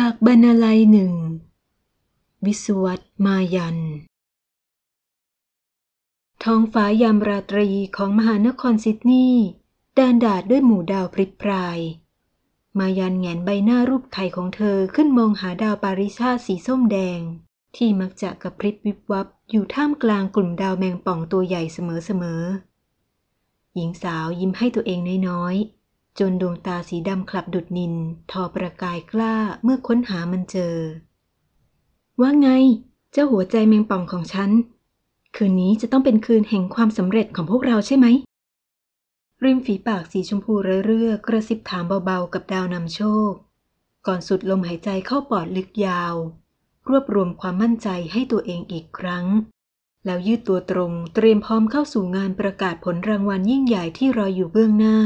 จากบรรลัยหนึ่งวิสุวัตมายันท้องฟ้ายามราตรีของมหานครซิดนีย์แดนดาดด้วยหมู่ดาวพริบพรายมายันแหงนใบหน้ารูปไข่ของเธอขึ้นมองหาดาวปาริชาติสีส้มแดงที่มักจะกระพริบวิบวับอยู่ท่ามกลางกลุ่มดาวแมงป่องตัวใหญ่เสมอๆหญิงสาวยิ้มให้ตัวเองน้อยๆจนดวงตาสีดำคลับดุจนิลทอประกายกล้าเมื่อค้นหามันเจอว่าไงเจ้าหัวใจแมงป่องของฉันคืนนี้จะต้องเป็นคืนแห่งความสำเร็จของพวกเราใช่ไหมริมฝีปากสีชมพูเรื่อยๆกระซิบถามเบาๆกับดาวนำโชคก่อนสุดลมหายใจเข้าปอดลึกยาวรวบรวมความมั่นใจให้ตัวเองอีกครั้งแล้วยืดตัวตรงเตรียมพร้อมเข้าสู่งานประกาศผลรางวัลยิ่งใหญ่ที่รออยู่เบื้องหน้า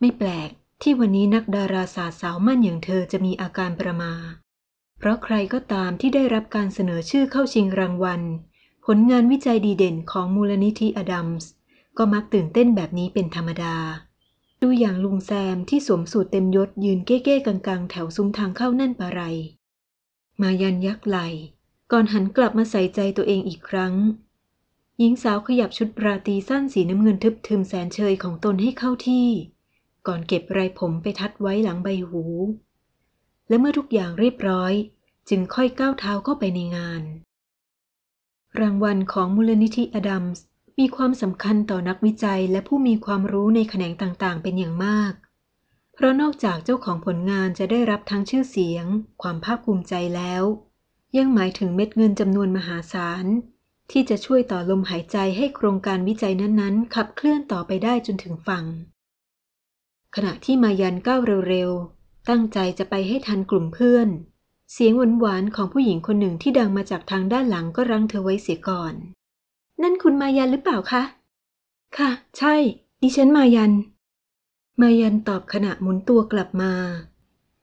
ไม่แปลกที่วันนี้นักดาราศาสตร์สาวมั่นอย่างเธอจะมีอาการประมาเพราะใครก็ตามที่ได้รับการเสนอชื่อเข้าชิงรางวัลผลงานวิจัยดีเด่นของมูลนิธิอดัมส์ก็มักตื่นเต้นแบบนี้เป็นธรรมดาดูอย่างลุงแซมที่สวมสูทเต็มยศยืนเก้ๆกังๆแถวซุ้มทางเข้านั่นปะไรมายันยักไหล่ก่อนหันกลับมาใส่ใจตัวเองอีกครั้งหญิงสาวขยับชุดราตรีสั้นสีน้ำเงินทึบๆแสนเชยของตนให้เข้าที่ก่อนเก็บไรผมไปทัดไว้หลังใบหูและเมื่อทุกอย่างเรียบร้อยจึงค่อยก้าวเท้าเข้าไปในงานรางวัลของมูลนิธิอดัมส์มีความสำคัญต่อนักวิจัยและผู้มีความรู้ในแขนงต่างๆเป็นอย่างมากเพราะนอกจากเจ้าของผลงานจะได้รับทั้งชื่อเสียงความภาคภูมิใจแล้วยังหมายถึงเม็ดเงินจำนวนมหาศาลที่จะช่วยต่อลมหายใจให้โครงการวิจัยนั้นๆขับเคลื่อนต่อไปได้จนถึงฝั่งขณะที่มายันก้าวเร็วๆตั้งใจจะไปให้ทันกลุ่มเพื่อนเสียงหวานๆของผู้หญิงคนหนึ่งที่ดังมาจากทางด้านหลังก็รั้งเธอไว้เสียก่อนนั่นคุณมายันหรือเปล่าคะค่ะใช่ดิฉันมายันตอบขณะหมุนตัวกลับมา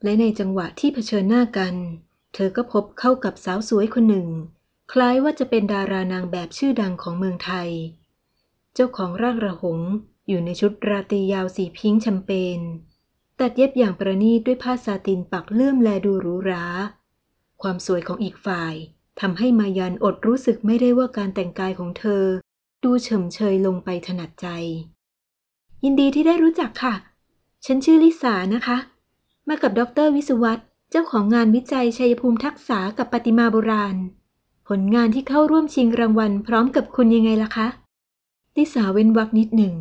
และในจังหวะที่เผชิญหน้ากันเธอก็พบเข้ากับสาวสวยคนหนึ่งคล้ายว่าจะเป็นดารานางแบบชื่อดังของเมืองไทยเจ้าของร่างระหงอยู่ในชุดราตรียาวสีพิงค์แชมเปญตัดเย็บอย่างประณีตด้วยผ้าซาตินปักเลื่อมแลดูหรูหราความสวยของอีกฝ่ายทำให้มายันอดรู้สึกไม่ได้ว่าการแต่งกายของเธอดูเฉมเชยลงไปถนัดใจยินดีที่ได้รู้จักค่ะฉันชื่อลิสานะคะมากับดร.วิสุวัตเจ้าของงานวิจัยชัยภูมิทักษะกับปฏิมาโบราณผลงานที่เข้าร่วมชิงรางวัลพร้อมกับคุณยังไงล่ะคะลิสาเว้นวรรคนิดหนึ่ง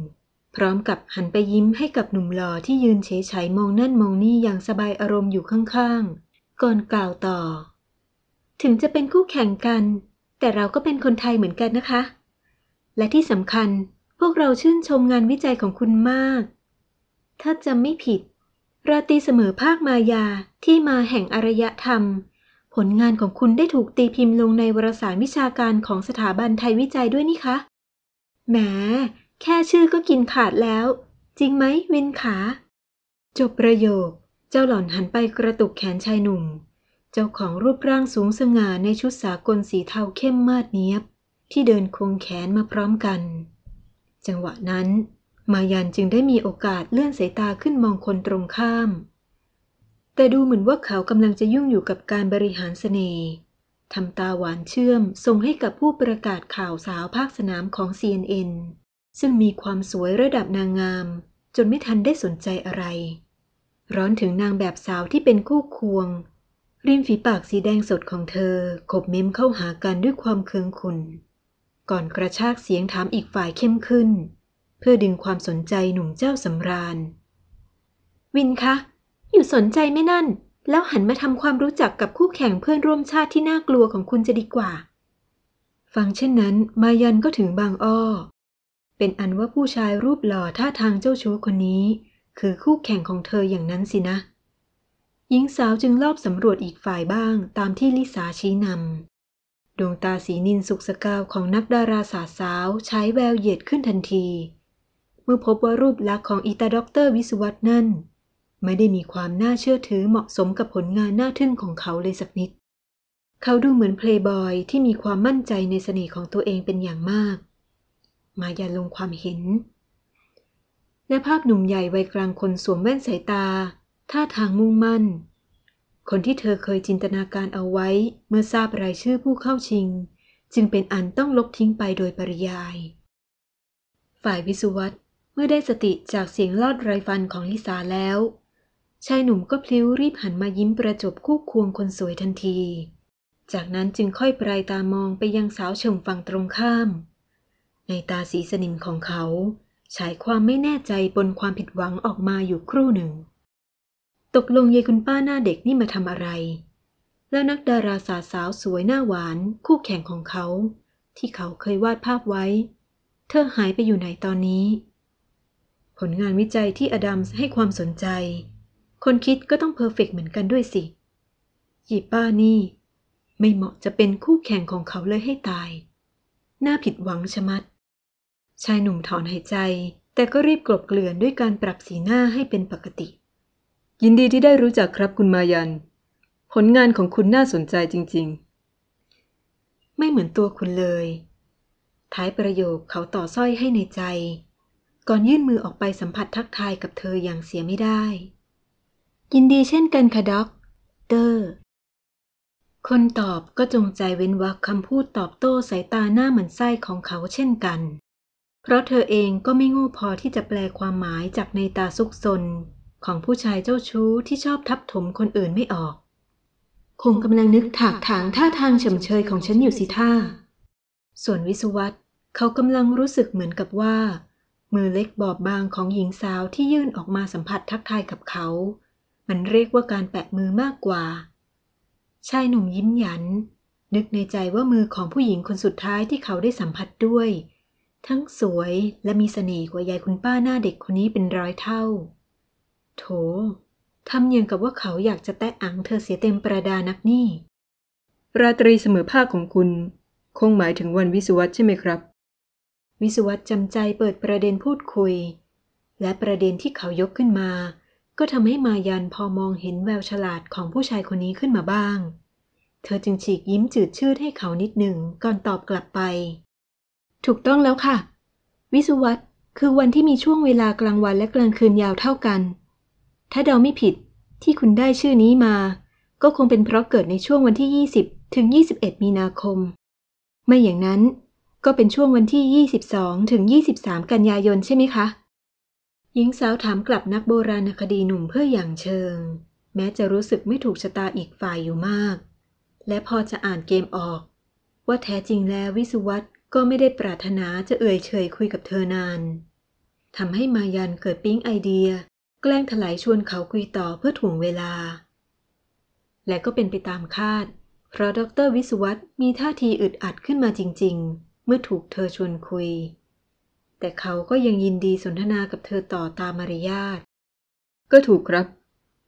พร้อมกับหันไปยิ้มให้กับหนุ่มหล่อที่ยืนเฉยๆมองนั่นมองนี่อย่างสบายอารมณ์อยู่ข้างๆก่อนกล่าวต่อถึงจะเป็นคู่แข่งกันแต่เราก็เป็นคนไทยเหมือนกันนะคะและที่สำคัญพวกเราชื่นชมงานวิจัยของคุณมากถ้าจำไม่ผิดราตรีเสมอภาคมายาที่มาแห่งอารยธรรมผลงานของคุณได้ถูกตีพิมพ์ลงในวารสารวิชาการของสถาบันไทยวิจัยด้วยนี่คะแหมแค่ชื่อก็กินขาดแล้วจริงไหมวินขาจบประโยคเจ้าหล่อนหันไปกระตุกแขนชายหนุ่มเจ้าของรูปร่างสูงสง่าในชุดสากลสีเทาเข้มมาดเนียบที่เดินควงแขนมาพร้อมกันจังหวะนั้นมายันจึงได้มีโอกาสเลื่อนสายตาขึ้นมองคนตรงข้ามแต่ดูเหมือนว่าเขากำลังจะยุ่งอยู่กับการบริหารเสน่ห์ทำตาหวานเชื่อมส่งให้กับผู้ประกาศข่าวสาวภาคสนามของ CNN ซึ่งมีความสวยระดับนางงามจนไม่ทันได้สนใจอะไรร้อนถึงนางแบบสาวที่เป็นคู่ควงริมฝีปากสีแดงสดของเธอขบเม้มเข้าหากันด้วยความเคืองขุ่นก่อนกระชากเสียงถามอีกฝ่ายเข้มขึ้นเพื่อดึงความสนใจหนุ่มเจ้าสำราญวินคะอยู่สนใจไม่นั่นแล้วหันมาทำความรู้จักกับคู่แข่งเพื่อนร่วมชาติที่น่ากลัวของคุณจะดีกว่าฟังเช่นนั้นมายันก็ถึงบางอ้อเป็นอันว่าผู้ชายรูปหล่อท่าทางเจ้าชู้คนนี้คือคู่แข่งของเธออย่างนั้นสินะหญิงสาวจึงลอบสำรวจอีกฝ่ายบ้างตามที่ลิสาชี้นำดวงตาสีนิลสุกสกาวของนักดาราศาสตร์สาวใช้แววเหยียดขึ้นทันทีเมื่อพบว่ารูปลักษณ์ของอีตาด็อกเตอร์วิสุวัตนั่นไม่ได้มีความน่าเชื่อถือเหมาะสมกับผลงานน่าทึ่งของเขาเลยสักนิดเขาดูเหมือนเพลย์บอยที่มีความมั่นใจในเสน่ห์ของตัวเองเป็นอย่างมากมายันลงความเห็นในภาพหนุ่มใหญ่วัยกลางคนสวมแว่นสายตาท่าทางมุ่งมั่น คนที่เธอเคยจินตนาการเอาไว้เมื่อทราบรายชื่อผู้เข้าชิงจึงเป็นอันต้องลบทิ้งไปโดยปริยายฝ่ายวิสุวัตเมื่อได้สติจากเสียงลอดไรฟันของลิสาแล้วชายหนุ่มก็พลิ้วรีบหันมายิ้มประจบคู่ควงคนสวยทันทีจากนั้นจึงค่อยปลายตามองไปยังสาวชมฝั่งตรงข้ามในตาสีสนิมของเขาฉายความไม่แน่ใจบนความผิดหวังออกมาอยู่ครู่หนึ่งตกลงยายคุณป้าหน้าเด็กนี่มาทำอะไรแล้วนักดาราศาสตร์สาวสวยหน้าหวานคู่แข่งของเขาที่เขาเคยวาดภาพไว้เธอหายไปอยู่ไหนตอนนี้ผลงานวิจัยที่อดัมส์ให้ความสนใจคนคิดก็ต้องเพอร์เฟกต์เหมือนกันด้วยสิยายป้านี่ไม่เหมาะจะเป็นคู่แข่งของเขาเลยให้ตายน่าผิดหวังชะมัดชายหนุ่มถอนหายใจแต่ก็รีบกลบเกลื่อนด้วยการปรับสีหน้าให้เป็นปกติยินดีที่ได้รู้จักครับคุณมายันผลงานของคุณน่าสนใจจริงๆไม่เหมือนตัวคุณเลยท้ายประโยคเขาต่อสร้อยให้ในใจก่อนยื่นมือออกไปสัมผัสทักทายกับเธออย่างเสียไม่ได้ยินดีเช่นกันค่ะด็อกเตอร์คนตอบก็จงใจเว้นวรรคคำพูดตอบโต้สายตาหน้าหมันไส้ของเขาเช่นกันเพราะเธอเองก็ไม่โง่พอที่จะแปลความหมายจากในตาซุกซนของผู้ชายเจ้าชู้ที่ชอบทับถมคนอื่นไม่ออกคงกำลังนึกถากถางท่าทางเฉมเชยของฉันอยู่สิท่าส่วนวิสุวัตเขากำลังรู้สึกเหมือนกับว่ามือเล็กบอบบางของหญิงสาวที่ยื่นออกมาสัมผัสทักทายกับเขามันเรียกว่าการแปะมือมากกว่าชายหนุ่มยิ้มหยันนึกในใจว่ามือของผู้หญิงคนสุดท้ายที่เขาได้สัมผัสด้วยทั้งสวยและมีเสน่ห์กว่ายายคุณป้าหน้าเด็กคนนี้เป็นร้อยเท่าโถทำอย่างกับว่าเขาอยากจะแตะอังเธอเสียเต็มประดานักนี่ราตรีเสมอภาคของคุณคงหมายถึงวันวิสุวัตใช่ไหมครับวิสุวัตจำใจเปิดประเด็นพูดคุยและประเด็นที่เขายกขึ้นมาก็ทำให้มายันพอมองเห็นแววฉลาดของผู้ชายคนนี้ขึ้นมาบ้างเธอจึงฉีกยิ้มจืดชืดให้เขานิดหนึ่งก่อนตอบกลับไปถูกต้องแล้วค่ะวิสุวัตคือวันที่มีช่วงเวลากลางวันและกลางคืนยาวเท่ากันถ้าเดาไม่ผิดที่คุณได้ชื่อนี้มาก็คงเป็นเพราะเกิดในช่วงวันที่20ถึง21มีนาคมไม่อย่างนั้นก็เป็นช่วงวันที่22ถึง23กันยายนใช่ไหมคะหญิงสาวถามกลับนักโบราณคดีหนุ่มเพื่ออย่างเชิงแม้จะรู้สึกไม่ถูกชะตาอีกฝ่ายอยู่มากและพอจะอ่านเกมออกว่าแท้จริงแล้ววิสุวัตก็ไม่ได้ปรารถนาจะเอ่ยเฉยคุยกับเธอนานทำให้มายันเกิดปิ๊งไอเดียแกล้งถลายชวนเขาคุยต่อเพื่อถ่วงเวลาและก็เป็นไปตามคาดเพราะดร.วิสุวัตมีท่าทีอึดอัดขึ้นมาจริงๆเมื่อถูกเธอชวนคุยแต่เขาก็ยังยินดีสนทนากับเธอต่อตามมารยาทก็ถูกครับ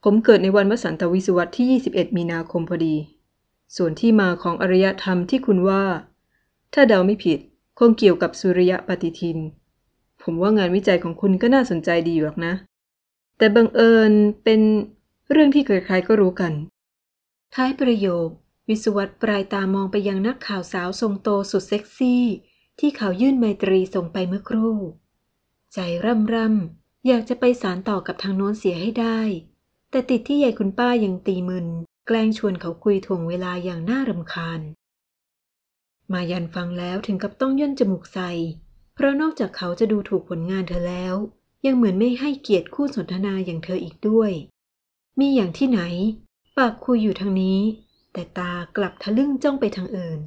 ผมเกิดในวันวสันตวิสุวัตที่21มีนาคมพอดีส่วนที่มาของอารยธรรมที่คุณว่าถ้าเดาไม่ผิดคงเกี่ยวกับสุริยปฏิทินผมว่างานวิจัยของคุณก็น่าสนใจดีอยู่หรอกนะแต่บังเอิญเป็นเรื่องที่ใครๆก็รู้กันท้ายประโยควิสุวัตปลายตามองไปยังนักข่าวสาวทรงโตสุดเซ็กซี่ที่เขายื่นไมตรีส่งไปเมื่อครู่ใจร่ำอยากจะไปสารต่อกับทางโน้นเสียให้ได้แต่ติดที่ยายคุณป้ายังตีมึนแกล้งชวนเขาคุยถ่วงเวลาอย่างน่ารำคาญมายันฟังแล้วถึงกับต้องย่นจมูกใส่เพราะนอกจากเขาจะดูถูกผลงานเธอแล้วยังเหมือนไม่ให้เกียรติคู่สนทนาอย่างเธออีกด้วยมีอย่างที่ไหนปากคุยอยู่ทางนี้แต่ตากลับทะลึ่งจ้องไปทางอื่น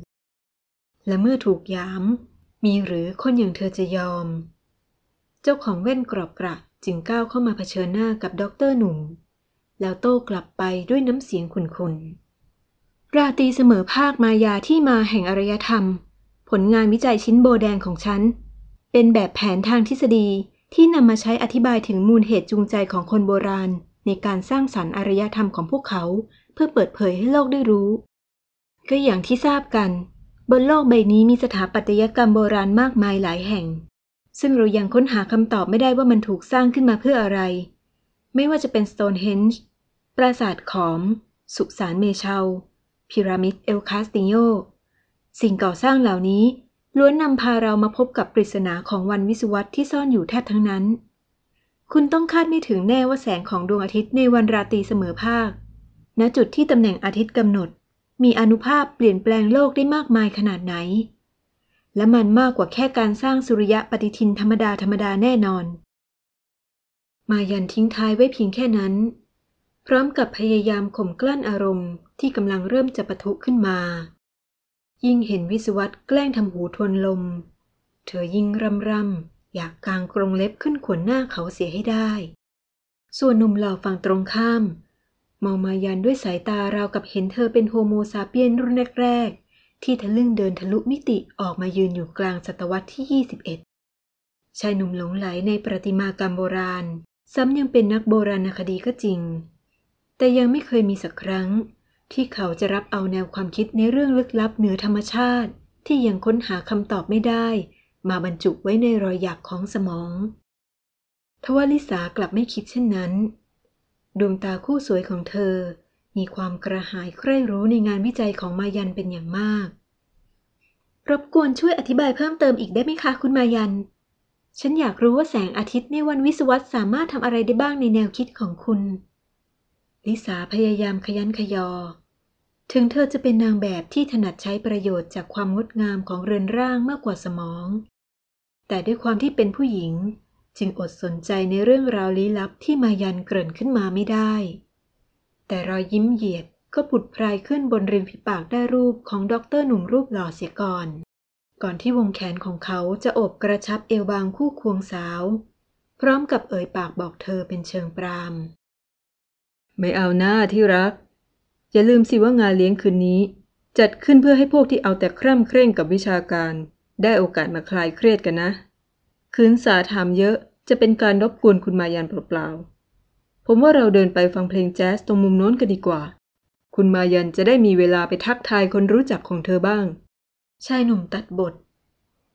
และเมื่อถูกย้ำมีหรือคนอย่างเธอจะยอมเจ้าของแว่นกรอบกระจึงก้าวเข้ามาเผชิญหน้ากับด็อกเตอร์หนุ่มแล้วโต้กลับไปด้วยน้ำเสียงขุ่นๆราตรีเสมอภาคมายาที่มาแห่งอารยธรรมผลงานวิจัยชิ้นโบแดงของฉันเป็นแบบแผนทางทฤษฎีที่นำมาใช้อธิบายถึงมูลเหตุจูงใจของคนโบราณในการสร้างสรรค์อารยธรรมของพวกเขาเพื่อเปิดเผยให้โลกได้รู้ก็อย่างที่ทราบกันบนโลกใบนี้มีสถาปัตยกรรมโบราณมากมายหลายแห่งซึ่งเรายังค้นหาคำตอบไม่ได้ว่ามันถูกสร้างขึ้นมาเพื่ออะไรไม่ว่าจะเป็นสโตนเฮนจ์ปราสาทขอมสุสานเมเชลพีระมิดเอลคาสติโญสิ่งก่อสร้างเหล่านี้ล้วนนำพาเรามาพบกับปริศนาของวันวิสุวัตที่ซ่อนอยู่แทบทั้งนั้นคุณต้องคาดไม่ถึงแน่ว่าแสงของดวงอาทิตย์ในวันราตรีเสมอภาค ณจุดที่ตำแหน่งอาทิตย์กำหนดมีอานุภาพเปลี่ยนแปลงโลกได้มากมายขนาดไหนและมันมากกว่าแค่การสร้างสุริยะปฏิทินธรรมดาแน่นอนมายันทิ้งท้ายไว้เพียงแค่นั้นพร้อมกับพยายามข่มกลั้นอารมณ์ที่กำลังเริ่มจะปะทุขึ้นมายิ่งเห็นวิศวัตรแกล้งทำหูทวนลมเธอยิ่งรำอยากกางกรงเล็บขึ้นขวนหน้าเขาเสียให้ได้ส่วนหนุ่มหล่อฝั่งตรงข้ามมองมายันด้วยสายตาราวกับเห็นเธอเป็นโฮโมซาเปียนรุ่นแรกๆที่ทะลึ่งเดินทะลุมิติออกมายืนอยู่กลางศตวรรษที่ 21 ชายหนุ่มหลงไหลในประติมากรรมโบราณซ้ำยังเป็นนักโบราณคดีก็จริงแต่ยังไม่เคยมีสักครั้งที่เขาจะรับเอาแนวความคิดในเรื่องลึกลับเหนือธรรมชาติที่ยังค้นหาคำตอบไม่ได้มาบรรจุไว้ในรอยหยักของสมองทว่าลิสากลับไม่คิดเช่นนั้นดวงตาคู่สวยของเธอมีความกระหายใคร่รู้ในงานวิจัยของมายันเป็นอย่างมากรบกวนช่วยอธิบายเพิ่มเติมอีกได้ไหมคะคุณมายันฉันอยากรู้ว่าแสงอาทิตย์ในวันวิศวัตรสามารถทำอะไรได้บ้างในแนวคิดของคุณลิสาพยายามขยันขยอถึงเธอจะเป็นนางแบบที่ถนัดใช้ประโยชน์จากความงดงามของเรือนร่างมากกว่าสมองแต่ด้วยความที่เป็นผู้หญิงจึงอดสนใจในเรื่องราวลี้ลับที่มายันเกริ่นขึ้นมาไม่ได้แต่รอยยิ้มเหยียดก็ผุดพรายขึ้นบนริมฝีปากได้รูปของด็อกเตอร์หนุ่มรูปหล่อเสียก่อนที่วงแขนของเขาจะโอบกระชับเอวบางคู่ควงสาวพร้อมกับเอ่ยปากบอกเธอเป็นเชิงปรามไม่เอาหน้าที่รักอย่าลืมสิว่างานเลี้ยงคืนนี้จัดขึ้นเพื่อให้พวกที่เอาแต่คร่ำเคร่งกับวิชาการได้โอกาสมาคลายเครียดกันนะคืนสาถามเยอะจะเป็นการรบกวนคุณมายันเปล่าๆผมว่าเราเดินไปฟังเพลงแจ๊สตรงมุมโน้นกันดีกว่าคุณมายันจะได้มีเวลาไปทักทายคนรู้จักของเธอบ้างชายหนุ่มตัดบท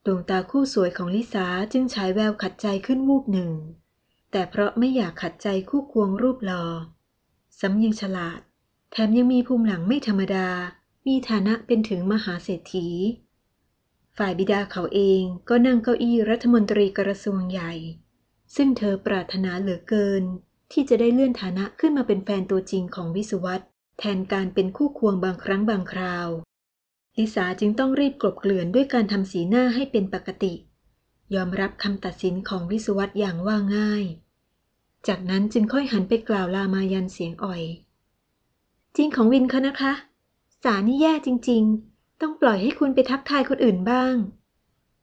ดวงตาคู่สวยของลิสาจึงฉายแววขัดใจขึ้นวูบหนึ่งแต่เพราะไม่อยากขัดใจคู่ควงรูปหล่อซ้ำยังฉลาดแถมยังมีภูมิหลังไม่ธรรมดามีฐานะเป็นถึงมหาเศรษฐีฝ่ายบิดาเขาเองก็นั่งเก้าอี้รัฐมนตรีกระทรวงใหญ่ซึ่งเธอปรารถนาเหลือเกินที่จะได้เลื่อนฐานะขึ้นมาเป็นแฟนตัวจริงของวิศวัตรแทนการเป็นคู่ควงบางครั้งบางคราวลิสาจึงต้องรีบกลบเกลื่อนด้วยการทำสีหน้าให้เป็นปกติยอมรับคำตัดสินของวิศวัตรอย่างว่าง่ายจากนั้นจึงค่อยหันไปกล่าวลามายันเสียงอ่อยจริงของวินเขานะคะสานี่แย่จริงๆต้องปล่อยให้คุณไปทักทายคนอื่นบ้าง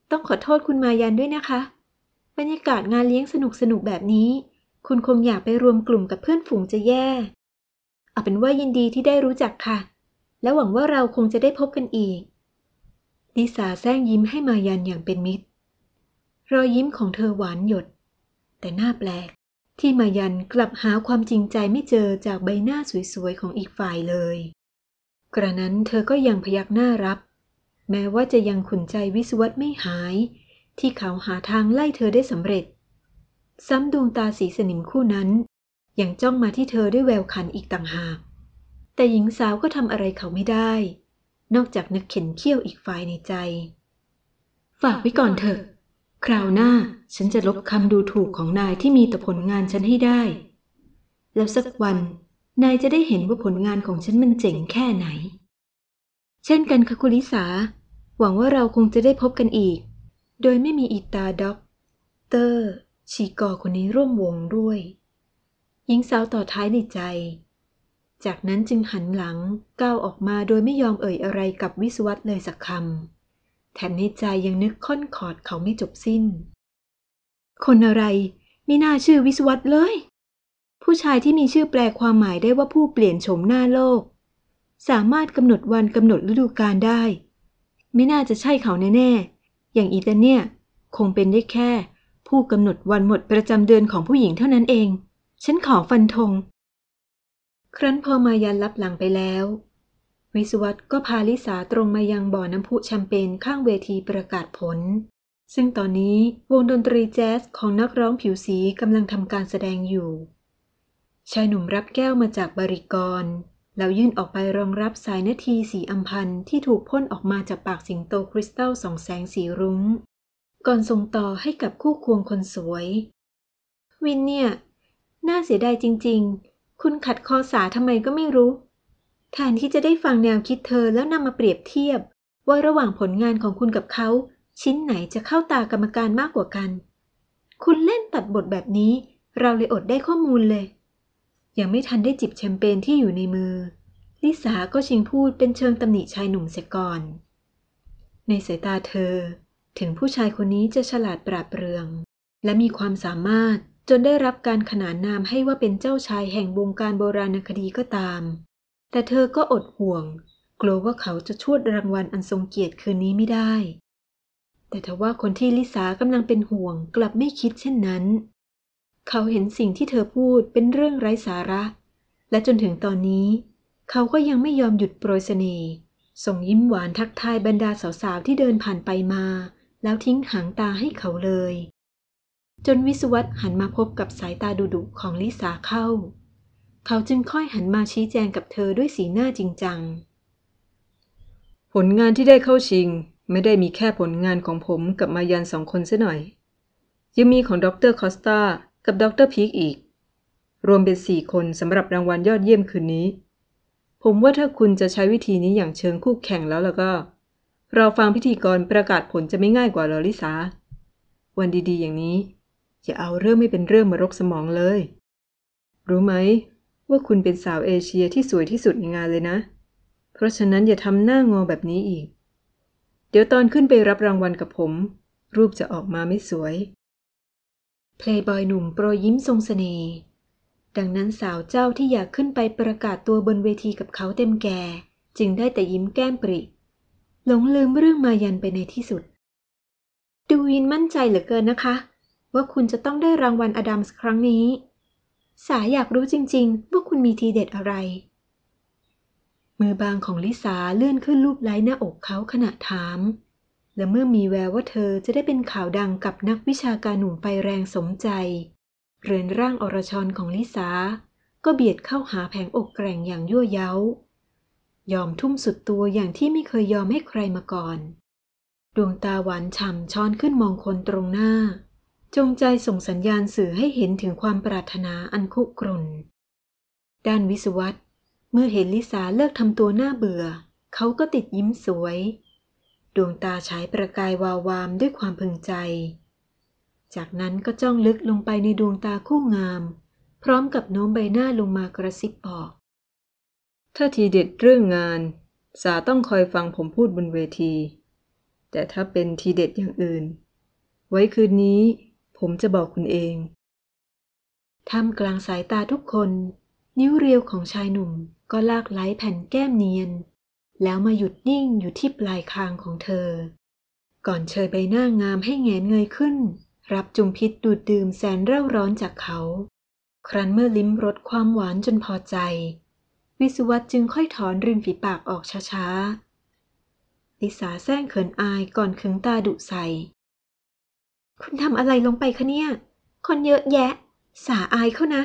ต้องขอโทษคุณมายันด้วยนะคะบรรยากาศงานเลี้ยงสนุกแบบนี้คุณคงอยากไปรวมกลุ่มกับเพื่อนฝูงจะแย่เอาเป็นว่ายินดีที่ได้รู้จักค่ะและหวังว่าเราคงจะได้พบกันอีกลิสาแซงยิ้มให้มายันอย่างเป็นมิตรรอยยิ้มของเธอหวานหยดแต่น่าแปลกที่มายันกลับหาความจริงใจไม่เจอจากใบหน้าสวยๆของอีกฝ่ายเลยกระนั้นเธอก็ยังพยักหน้ารับแม้ว่าจะยังขุ่นใจวิศวัตรไม่หายที่เขาหาทางไล่เธอได้สำเร็จซ้ำดวงตาสีสนิมคู่นั้นยังจ้องมาที่เธอด้วยแววขันอีกต่างหากแต่หญิงสาวก็ทำอะไรเขาไม่ได้นอกจากนึกเข็นเขี้ยวอีกฝ่ายในใจฝากไว้ก่อนเถอะคราวหน้าฉันจะลบคำดูถูกของนายที่มีต่อผลงานฉันให้ได้แล้วสักวันนายจะได้เห็นว่าผลงานของฉันมันเจ๋งแค่ไหนเช่นกันค่ะคุณลิสาหวังว่าเราคงจะได้พบกันอีกโดยไม่มีอีตาด็อกเตอร์ชีกอคนนี้ร่วมวงด้วยหญิงสาวต่อท้ายในใจจากนั้นจึงหันหลังก้าวออกมาโดยไม่ยอมเอ่ยอะไรกับวิศวัตรเลยสักคำแถมในใจยังนึกค่อนขอดเขาไม่จบสิ้นคนอะไรไม่น่าชื่อวิศวัตรเลยผู้ชายที่มีชื่อแปลความหมายได้ว่าผู้เปลี่ยนโฉมหน้าโลกสามารถกำหนดวันกำหนดฤดูกาลได้ไม่น่าจะใช่เขาแน่ๆอย่างอีตาเนี่ยคงเป็นได้แค่ผู้กำหนดวันหมดประจำเดือนของผู้หญิงเท่านั้นเองฉันขอฟันธงครั้นพอมายันลับหลังไปแล้ววิศวัตรก็พาลิสาตรงมายังบ่อน้ำพุแชมเปญข้างเวทีประกาศผลซึ่งตอนนี้วงดนตรีแจ๊สของนักร้องผิวสีกำลังทำการแสดงอยู่ชายหนุ่มรับแก้วมาจากบริกรแล้วยื่นออกไปรองรับสายนาทีสีอัมพันธ์ที่ถูกพ่นออกมาจากปากสิงโตคริสตัลส่องแสงสีรุ้งก่อนส่งต่อให้กับคู่ควงคนสวยวินเนี่ยน่าเสียดายจริงๆคุณขัดคอสาทำไมก็ไม่รู้ แทนที่จะได้ฟังแนวคิดเธอแล้วนำมาเปรียบเทียบว่าระหว่างผลงานของคุณกับเขาชิ้นไหนจะเข้าตากรรมการมากกว่ากันคุณเล่นตัดบทแบบนี้เราเลยอดได้ข้อมูลเลยยังไม่ทันได้จิบแชมเปญที่อยู่ในมือลิสาก็ชิงพูดเป็นเชิงตำหนิชายหนุ่มเสียก่อนในสายตาเธอถึงผู้ชายคนนี้จะฉลาดปราดเปรื่องและมีความสามารถจนได้รับการขนานนามให้ว่าเป็นเจ้าชายแห่งวงการโบราณคดีก็ตามแต่เธอก็อดห่วงกลัวว่าเขาจะชวดรางวัลอันทรงเกียรติคืนนี้ไม่ได้แต่ทว่าคนที่ลิสากำลังเป็นห่วงกลับไม่คิดเช่นนั้นเขาเห็นสิ่งที่เธอพูดเป็นเรื่องไร้สาระและจนถึงตอนนี้เขาก็ยังไม่ยอมหยุดโปรยเสน่ห์ส่งยิ้มหวานทักทายบรรดาสาวๆที่เดินผ่านไปมาแล้วทิ้งหางตาให้เขาเลยจนวิศวัตหันมาพบกับสายตาดุๆของลิสาเข้าเขาจึงค่อยหันมาชี้แจงกับเธอด้วยสีหน้าจริงจังผลงานที่ได้เข้าชิงไม่ได้มีแค่ผลงานของผมกับมายันสองคนซะหน่อยยังมีของดร.คอสตากับดร.พีคอีกรวมเป็น4คนสำหรับรางวัลยอดเยี่ยมคืนนี้ผมว่าถ้าคุณจะใช้วิธีนี้อย่างเชิงคู่แข่งแล้วก็เราฟังพิธีกรประกาศผลจะไม่ง่ายกว่าหรอลิสาวันดีๆอย่างนี้อย่าเอาเรื่องไม่เป็นเรื่องมารกสมองเลยรู้ไหมว่าคุณเป็นสาวเอเชียที่สวยที่สุดในงานเลยนะเพราะฉะนั้นอย่าทำหน้างอแบบนี้อีกเดี๋ยวตอนขึ้นไปรับรางวัลกับผมรูปจะออกมาไม่สวยเพลย์บอยหนุ่มโปรยยิ้มทรงเสน่ห์ดังนั้นสาวเจ้าที่อยากขึ้นไปประกาศตัวบนเวทีกับเขาเต็มแก่จึงได้แต่ยิ้มแก้มปริหลงลืมเรื่องมายันไปในที่สุดดูวินมั่นใจเหลือเกินนะคะว่าคุณจะต้องได้รางวัลอดัมส์ครั้งนี้สาอยากรู้จริงๆว่าคุณมีทีเด็ดอะไรมือบางของลิสาเลื่อนขึ้นลูบไล้หน้าอกเขาขณะถามและเมื่อมีแววว่าเธอจะได้เป็นข่าวดังกับนักวิชาการหนุ่มไปแรงสมใจเรือนร่างอรชรของลิสาก็เบียดเข้าหาแผงอกแกร่งอย่างยั่วเย้ายอมทุ่มสุดตัวอย่างที่ไม่เคยยอมให้ใครมาก่อนดวงตาหวานฉ่ำช้อนขึ้นมองคนตรงหน้าจงใจส่งสัญญาณสื่อให้เห็นถึงความปรารถนาอันคุกรุ่นด้านวิศวัตเมื่อเห็นลิสาเลิกทำตัวหน้าเบื่อเขาก็ติดยิ้มสวยดวงตาฉายประกายวาววามด้วยความพึงใจจากนั้นก็จ้องลึกลงไปในดวงตาคู่งามพร้อมกับโน้มใบหน้าลงมากระซิบบอกถ้าทีเด็ดเรื่องงานสาต้องคอยฟังผมพูดบนเวทีแต่ถ้าเป็นทีเด็ดอย่างอื่นไว้คืนนี้ผมจะบอกคุณเองท่ามกลางสายตาทุกคนนิ้วเรียวของชายหนุ่มก็ลากไหล่แผ่นแก้มเนียนแล้วมาหยุดนิ่งอยู่ที่ปลายคางของเธอก่อนเชยใบหน้างามให้แงนเงยขึ้นรับจุมพิษดูดดื่มแสนเร่าร้อนจากเขาครั้นเมื่อลิ้มรสความหวานจนพอใจวิศวัตจึงค่อยถอนริมฝีปากออกช้าๆลิสาแซ่งเขินอายก่อนขึงตาดุใส่คุณทำอะไรลงไปคะเนี่ยคนเยอะแยะสาอายเขานะ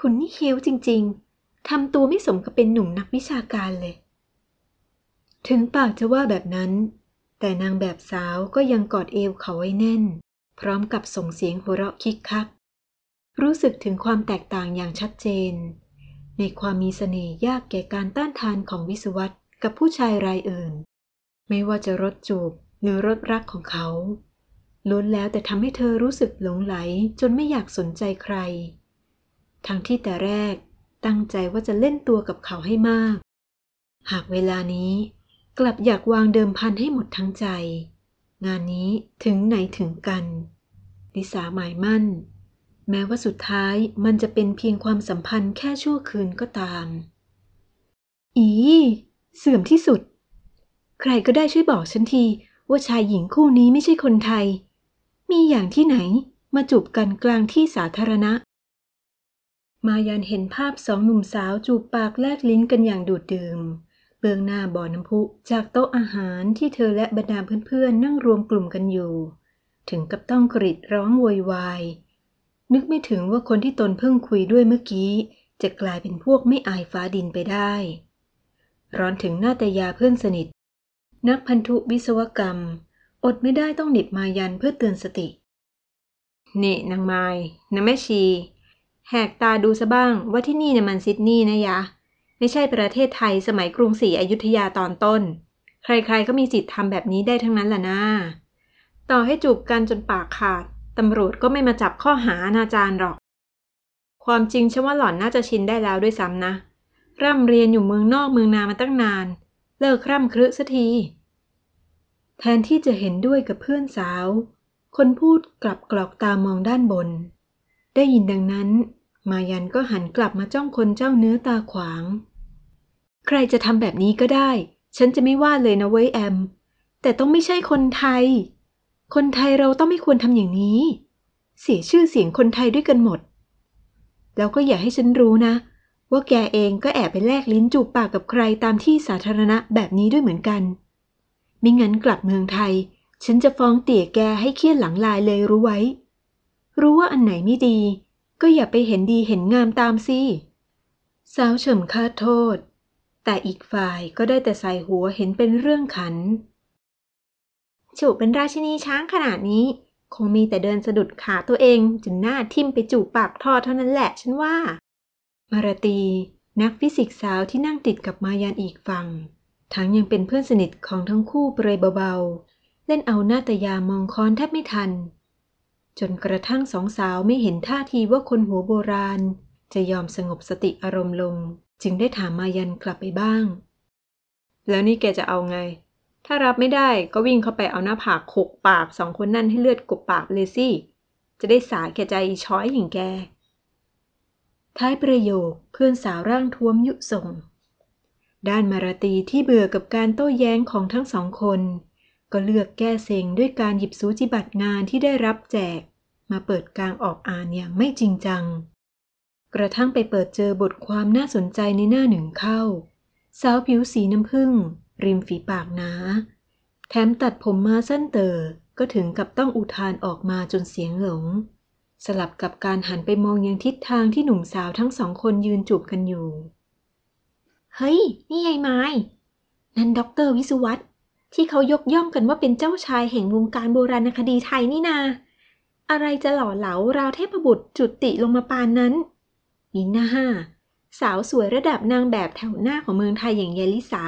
คุณนี่เฮี้ยวจริงๆทำตัวไม่สมกับเป็นหนุ่มนักวิชาการเลยถึงปากจะว่าแบบนั้นแต่นางแบบสาวก็ยังกอดเอวเขาไว้แน่นพร้อมกับส่งเสียงหัวเราะคิกคักรู้สึกถึงความแตกต่างอย่างชัดเจนในความมีเสน่ห์ยากแก่การต้านทานของวิศวัตกับผู้ชายรายอื่นไม่ว่าจะรสจูบหรือรสรักของเขาล้วนแล้วแต่ทำให้เธอรู้สึกหลงไหลจนไม่อยากสนใจใครทั้งที่แต่แรกตั้งใจว่าจะเล่นตัวกับเขาให้มากหากเวลานี้กลับอยากวางเดิมพันให้หมดทั้งใจงานนี้ถึงไหนถึงกันลิสาหมายมั่นแม้ว่าสุดท้ายมันจะเป็นเพียงความสัมพันธ์แค่ชั่วคืนก็ตามอีเสื่อมที่สุดใครก็ได้ช่วยบอกฉันทีว่าชายหญิงคู่นี้ไม่ใช่คนไทยมีอย่างที่ไหนมาจูบกันกลางที่สาธารณะมายันเห็นภาพสองหนุ่มสาวจูบปากแลกลิ้นกันอย่างดูดดื่มเบื้องหน้าบ่อน้ำพุจากโต๊ะอาหารที่เธอและบรรดาเพื่อนๆนั่งรวมกลุ่มกันอยู่ถึงกับต้องกรีดร้องโวยวายนึกไม่ถึงว่าคนที่ตนเพิ่งคุยด้วยเมื่อกี้จะกลายเป็นพวกไม่อายฟ้าดินไปได้ร้อนถึงหน้าตายาเพื่อนสนิทนักพันธุวิศวกรรมอดไม่ได้ต้องหนิบมายันเพื่อเตือนสติเน่นางไม้นางแม่ชีแหกตาดูซะบ้างว่าที่นี่มันซิดนีย์นะยะ ไม่ใช่ประเทศไทยสมัยกรุงศรีอยุธยาตอนต้นใครๆก็มีสิทธิ์ทำแบบนี้ได้ทั้งนั้นล่ะนะต่อให้จูบกันจนปากขาดตำรวจก็ไม่มาจับข้อหาอนาจารหรอกความจริงฉันว่าหล่อนน่าจะชินได้แล้วด้วยซ้ำนะร่ำเรียนอยู่เมืองนอกเมืองนามาตั้งนานเลิกร่ำครึสักทีแทนที่จะเห็นด้วยกับเพื่อนสาวคนพูดกลับกรอกตามองด้านบนได้ยินดังนั้นมายันก็หันกลับมาจ้องคนเจ้าเนื้อตาขวางใครจะทำแบบนี้ก็ได้ฉันจะไม่ว่าเลยนะเว้ยแอมแต่ต้องไม่ใช่คนไทยคนไทยเราต้องไม่ควรทำอย่างนี้เสียชื่อเสียงคนไทยด้วยกันหมดแล้วก็อย่าให้ฉันรู้นะว่าแกเองก็แอบไปแลกลิ้นจูบปากกับใครตามที่สาธารณะแบบนี้ด้วยเหมือนกันมิงั้นกลับเมืองไทยฉันจะฟ้องเตี่ยแกให้เคี่ยนหลังลายเลยรู้ไว้รู้ว่าอันไหนไม่ดีก็อย่าไปเห็นดีเห็นงามตามสิสาวเฉิมข้าโทษแต่อีกฝ่ายก็ได้แต่ใส่หัวเห็นเป็นเรื่องขันจูบเป็นราชินีช้างขนาดนี้คงมีแต่เดินสะดุดขาตัวเองจนหน้าทิ่มไปจูบปากท่อเท่านั้นแหละฉันว่ามารตีนักฟิสิกส์สาวที่นั่งติดกับมายันอีกฝั่งทั้งยังเป็นเพื่อนสนิทของทั้งคู่เปรยเบาๆเล่นเอาหน้าตายามองค้อนแทบไม่ทันจนกระทั่งสองสาวไม่เห็นท่าทีว่าคนหัวโบราณจะยอมสงบสติอารมณ์ลงจึงได้ถามมายันกลับไปบ้างแล้วนี่แกจะเอาไงถ้ารับไม่ได้ก็วิ่งเข้าไปเอาหน้าผากขกปากสองคนนั่นให้เลือดกบปากเลยสิจะได้สาแก่ใจอีช้อยอย่างแกท้ายประโยคเพื่อนสาวร่างท้วมยุส่งด้านมาราตีที่เบื่อกับการโต้แย้งของทั้งสองคนก็เลือกแก้เซ็งด้วยการหยิบสูจิบัตรงานที่ได้รับแจกมาเปิดกลางออกอ่านอย่างไม่จริงจังกระทั่งไปเปิดเจอบทความน่าสนใจในหน้าหนึ่งเข้าสาวผิวสีน้ำผึ้งริมฝีปากหนาแถมตัดผมมาสั้นเต๋อก็ถึงกับต้องอุทานออกมาจนเสียงหลงสลับกับการหันไปมองยังทิศทางที่หนุ่มสาวทั้งสองคนยืนจูบกันอยู่เฮ้ยนี่ยายไม้นั่นด็อกเตอร์วิสุวัตที่เขายกย่องกันว่าเป็นเจ้าชายแห่งวงการโบราณคดีไทยนี่นาอะไรจะหล่อเหลาราวเทพบุตรจุติลงมาปานนั้นมีหน้าสาวสวยระดับนางแบบแถวหน้าของเมืองไทยอย่างยายลิสา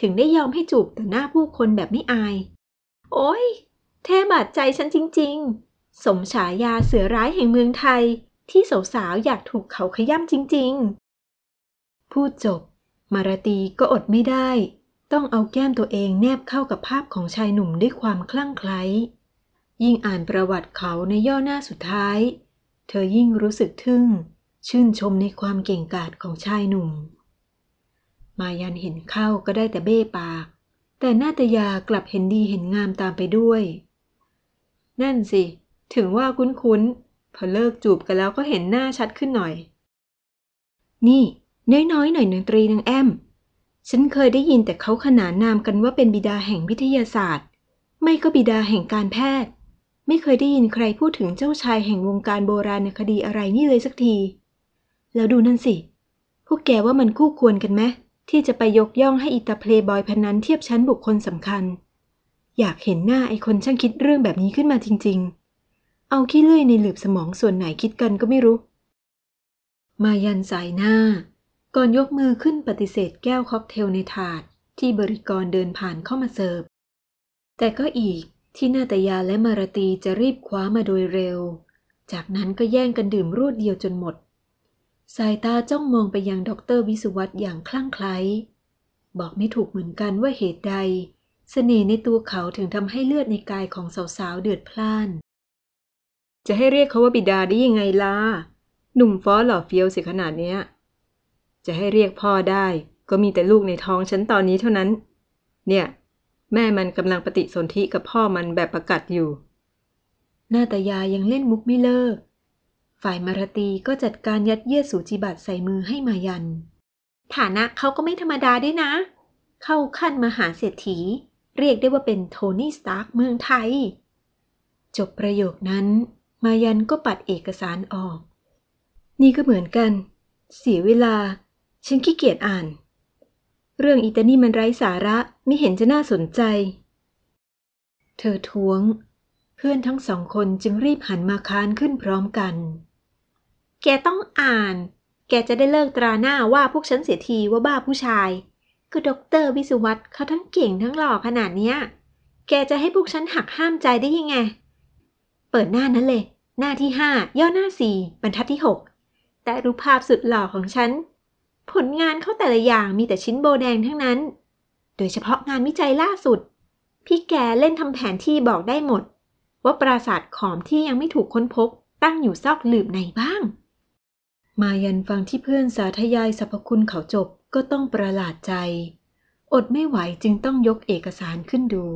ถึงได้ยอมให้จูบต่อหน้าผู้คนแบบไม่อายโอ้ยแทบบาดใจฉันจริงๆสมฉายาเสือร้ายแห่งเมืองไทยที่สาวๆอยากถูกเขาขย้ำจริงๆพูดจบมาราตีก็อดไม่ได้ต้องเอาแก้มตัวเองแนบเข้ากับภาพของชายหนุ่มด้วยความคลั่งไคล้ยิ่งอ่านประวัติเขาในย่อหน้าสุดท้ายเธอยิ่งรู้สึกทึ่งชื่นชมในความเก่งกาจของชายหนุ่มมายันเห็นเข้าก็ได้แต่เบ้ปากแต่นาตยากลับเห็นดีเห็นงามตามไปด้วยนั่นสิถึงว่าคุ้นๆพอเลิกจูบกันแล้วก็เห็นหน้าชัดขึ้นหน่อยนี่น้อยๆหน่อยนางตรีนางแอมฉันเคยได้ยินแต่เขาขนานนามกันว่าเป็นบิดาแห่งวิทยาศาสตร์ไม่ก็บิดาแห่งการแพทย์ไม่เคยได้ยินใครพูดถึงเจ้าชายแห่งวงการโบราณคดีอะไรนี่เลยสักทีแล้วดูนั่นสิพวกแกว่ามันคู่ควรกันไหมที่จะไปยกย่องให้อิตาเพลย์บอยพนันเทียบชั้นบุคคลสำคัญอยากเห็นหน้าไอ้คนช่างคิดเรื่องแบบนี้ขึ้นมาจริงๆเอาขี้เลื่อยในหลืบสมองส่วนไหนคิดกันก็ไม่รู้มายันสายหน้าก่อนยกมือขึ้นปฏิเสธแก้วค็อกเทลในถาดที่บริกรเดินผ่านเข้ามาเสิร์ฟแต่ก็อีกที่นาตยาและมาราตีจะรีบคว้ามาโดยเร็วจากนั้นก็แย่งกันดื่มรวดเดียวจนหมดสายตาจ้องมองไปยังดร.วิสุวัตอย่างคลั่งไคล้บอกไม่ถูกเหมือนกันว่าเหตุใดเสน่ห์ในตัวเขาถึงทำให้เลือดในกายของสาวๆเดือดพล่านจะให้เรียกเขาว่าบิดาได้ยังไงล่ะหนุ่มฟ้อหล่อเฟี้ยวสิขนาดเนี้ยจะให้เรียกพ่อได้ก็มีแต่ลูกในท้องฉันตอนนี้เท่านั้นเนี่ยแม่มันกำลังปฏิสนธิกับพ่อมันแบบประกัดอยู่นาตยายังเล่นมุกไม่เลิกฝ่ายมารตีก็จัดการยัดเยียดสูจิบัตรใส่มือให้มายันฐานะเขาก็ไม่ธรรมดาด้วยนะเข้าขั้นมหาเศรษฐีเรียกได้ว่าเป็นโทนี่สตาร์คเมืองไทยจบประโยคนั้นมายันก็ปัดเอกสารออกนี่ก็เหมือนกันเสียเวลาฉันขี้เกียจอ่านเรื่องอิตานี่มันไร้สาระไม่เห็นจะน่าสนใจเธอท้วงเพื่อนทั้งสองคนจึงรีบหันมาค้านขึ้นพร้อมกันแกต้องอ่านแก แกจะได้เลิกตราหน้าว่าพวกฉันเสียทีว่าบ้าผู้ชายก็ด็อกเตอร์วิสุวัตเขาทั้งเก่งทั้งหล่อขนาดเนี้ยแกจะให้พวกฉันหักห้ามใจได้ยังไงเปิดหน้านั้นเลยหน้าที่5ย่อหน้า4บรรทัดที่6แต่รูปภาพสุดหล่อของฉันผลงานเขาแต่ละอย่างมีแต่ชิ้นโบแดงทั้งนั้นโดยเฉพาะงานวิจัยล่าสุดพี่แกเล่นทำแผนที่บอกได้หมดว่าปราสาทขอมที่ยังไม่ถูกค้นพบตั้งอยู่ซอกหลืบไหนบ้างมายันฟังที่เพื่อนสาธยายสรรพคุณเขาจบก็ต้องประหลาดใจอดไม่ไหวจึงต้องยกเอกสารขึ้นดู